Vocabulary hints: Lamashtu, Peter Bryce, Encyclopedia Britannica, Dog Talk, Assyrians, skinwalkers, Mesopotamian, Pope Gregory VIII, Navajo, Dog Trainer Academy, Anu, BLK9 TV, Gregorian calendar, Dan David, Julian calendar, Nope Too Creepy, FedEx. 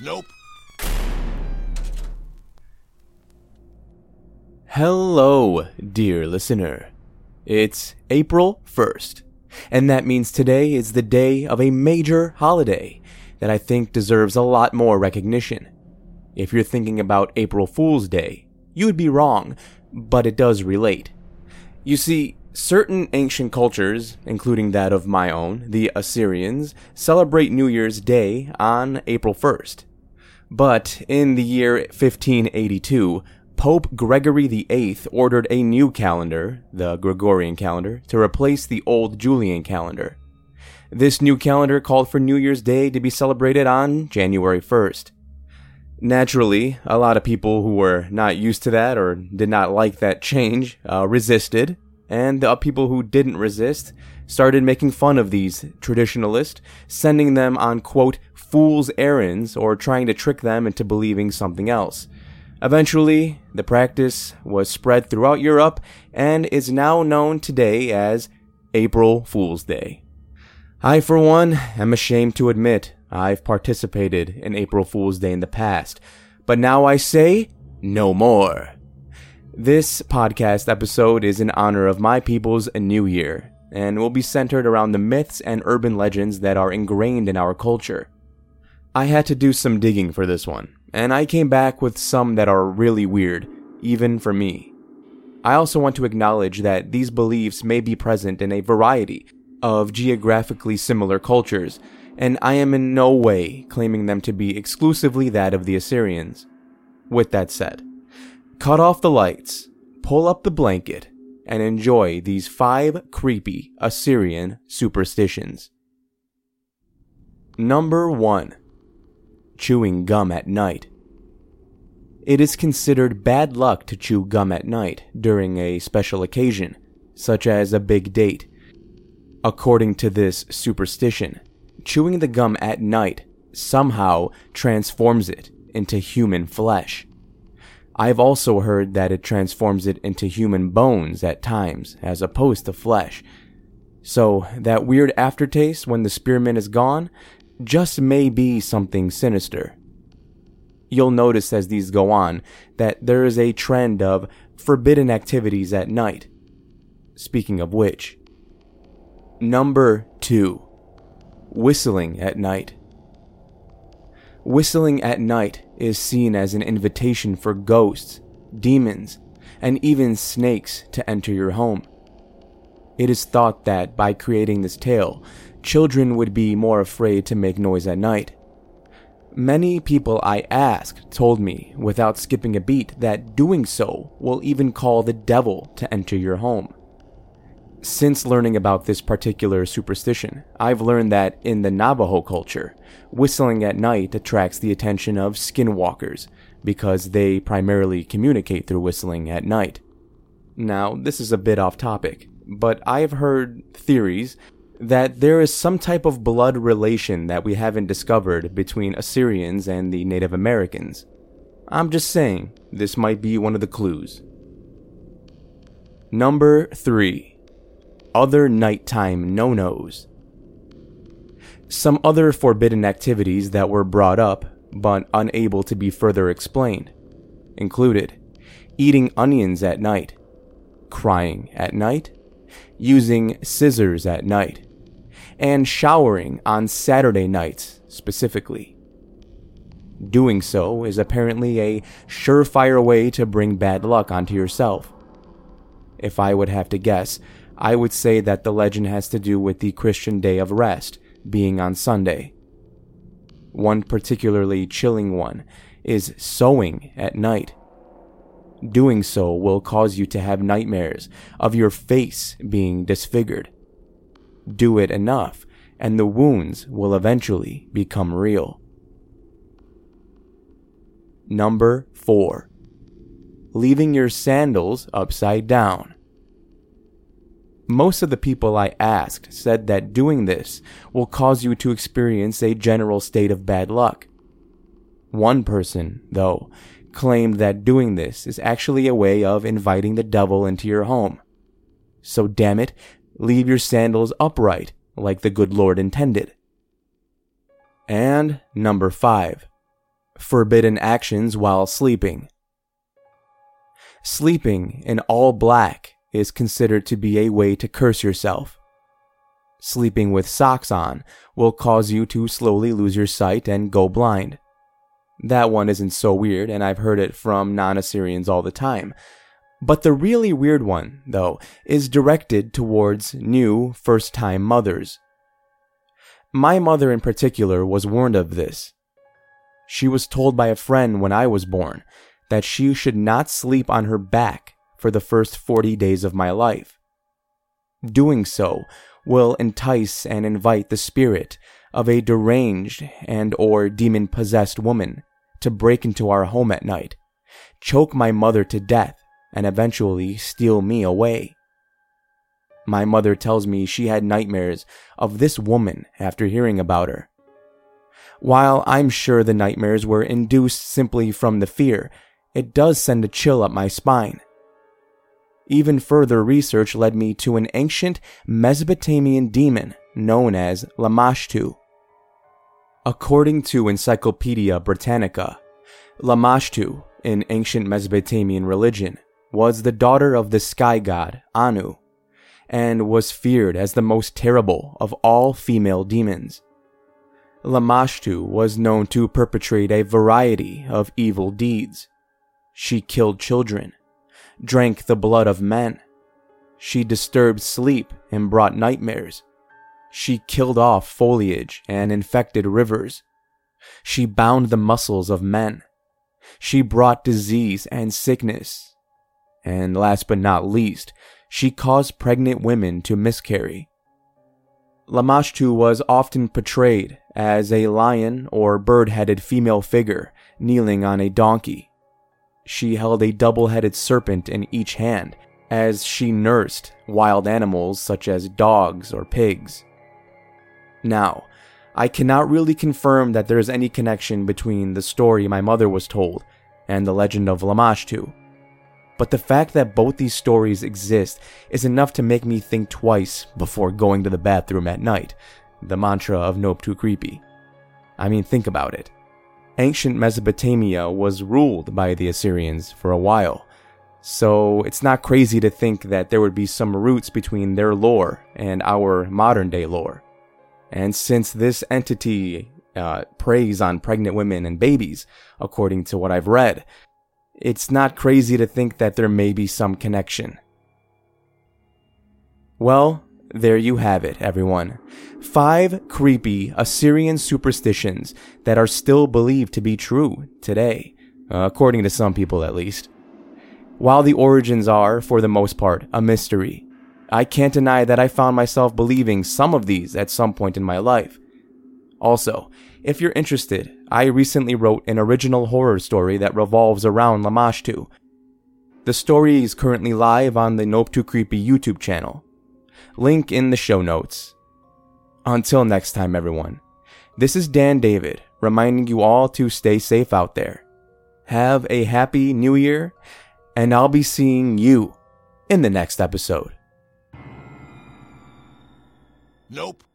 Nope. Hello, dear listener. It's April 1st, and that means today is the day of a major holiday that I think deserves a lot more recognition. If you're thinking about April Fool's Day, you would be wrong, but it does relate. You see, certain ancient cultures, including that of my own, the Assyrians, celebrate New Year's Day on April 1st. But in the year 1582, Pope Gregory VIII ordered a new calendar, the Gregorian calendar, to replace the old Julian calendar. This new calendar called for New Year's Day to be celebrated on January 1st. Naturally, a lot of people who were not used to that or did not like that change resisted, and the people who didn't resist started making fun of these traditionalists, sending them on, quote, fool's errands or trying to trick them into believing something else. Eventually, the practice was spread throughout Europe and is now known today as April Fool's Day. I, for one, am ashamed to admit I've participated in April Fool's Day in the past, but now I say no more. This podcast episode is in honor of my people's New Year, and will be centered around the myths and urban legends that are ingrained in our culture. I had to do some digging for this one, and I came back with some that are really weird, even for me. I also want to acknowledge that these beliefs may be present in a variety of geographically similar cultures, and I am in no way claiming them to be exclusively that of the Assyrians. With that said, cut off the lights, pull up the blanket, and enjoy these 5 creepy Assyrian superstitions. Number 1. Chewing gum at night. It is considered bad luck to chew gum at night during a special occasion, such as a big date. According to this superstition, chewing the gum at night somehow transforms it into human flesh. I've also heard that it transforms it into human bones at times, as opposed to flesh. So, that weird aftertaste when the spearmint is gone just may be something sinister. You'll notice as these go on that there is a trend of forbidden activities at night. Speaking of which. Number 2. Whistling at night. Whistling at night is seen as an invitation for ghosts, demons, and even snakes to enter your home. It is thought that by creating this tale, children would be more afraid to make noise at night. Many people I asked told me, without skipping a beat, that doing so will even call the devil to enter your home. Since learning about this particular superstition, I've learned that in the Navajo culture, whistling at night attracts the attention of skinwalkers because they primarily communicate through whistling at night. Now, this is a bit off topic, but I've heard theories that there is some type of blood relation that we haven't discovered between Assyrians and the Native Americans. I'm just saying, this might be one of the clues. Number 3. Other nighttime no-nos. Some other forbidden activities that were brought up, but unable to be further explained, included eating onions at night, crying at night, using scissors at night, and showering on Saturday nights specifically. Doing so is apparently a surefire way to bring bad luck onto yourself. If I would have to guess, I would say that the legend has to do with the Christian day of rest being on Sunday. One particularly chilling one is sewing at night. Doing so will cause you to have nightmares of your face being disfigured. Do it enough, and the wounds will eventually become real. Number 4. Leaving your sandals upside down. Most of the people I asked said that doing this will cause you to experience a general state of bad luck. One person, though, claimed that doing this is actually a way of inviting the devil into your home. So damn it, leave your sandals upright like the good Lord intended. And number 5, forbidden actions while sleeping. Sleeping in all black is considered to be a way to curse yourself. Sleeping with socks on will cause you to slowly lose your sight and go blind. That one isn't so weird, and I've heard it from non-Assyrians all the time. But the really weird one, though, is directed towards new, first-time mothers. My mother in particular was warned of this. She was told by a friend when I was born that she should not sleep on her back for the first 40 days of my life. Doing so will entice and invite the spirit of a deranged and/or demon-possessed woman to break into our home at night, choke my mother to death, and eventually steal me away. My mother tells me she had nightmares of this woman after hearing about her. While I'm sure the nightmares were induced simply from the fear, it does send a chill up my spine. Even further research led me to an ancient Mesopotamian demon known as Lamashtu. According to Encyclopedia Britannica, Lamashtu, in ancient Mesopotamian religion, was the daughter of the sky god Anu, and was feared as the most terrible of all female demons. Lamashtu was known to perpetrate a variety of evil deeds. She killed children, drank the blood of men. She disturbed sleep and brought nightmares. She killed off foliage and infected rivers. She bound the muscles of men. She brought disease and sickness. And last but not least, she caused pregnant women to miscarry. Lamashtu was often portrayed as a lion or bird-headed female figure kneeling on a donkey. She held a double-headed serpent in each hand as she nursed wild animals such as dogs or pigs. Now, I cannot really confirm that there is any connection between the story my mother was told and the legend of Lamashtu, but the fact that both these stories exist is enough to make me think twice before going to the bathroom at night, the mantra of Nope Too Creepy. I mean, think about it. Ancient Mesopotamia was ruled by the Assyrians for a while, so it's not crazy to think that there would be some roots between their lore and our modern-day lore. And since this entity preys on pregnant women and babies, according to what I've read, it's not crazy to think that there may be some connection. Well, there you have it, everyone. 5 creepy Assyrian superstitions that are still believed to be true today, according to some people at least. While the origins are, for the most part, a mystery, I can't deny that I found myself believing some of these at some point in my life. Also, if you're interested, I recently wrote an original horror story that revolves around Lamashtu. The story is currently live on the Nope Too Creepy YouTube channel. Link in the show notes. Until next time, everyone. This is Dan David, reminding you all to stay safe out there. Have a happy new year, and I'll be seeing you in the next episode. Nope.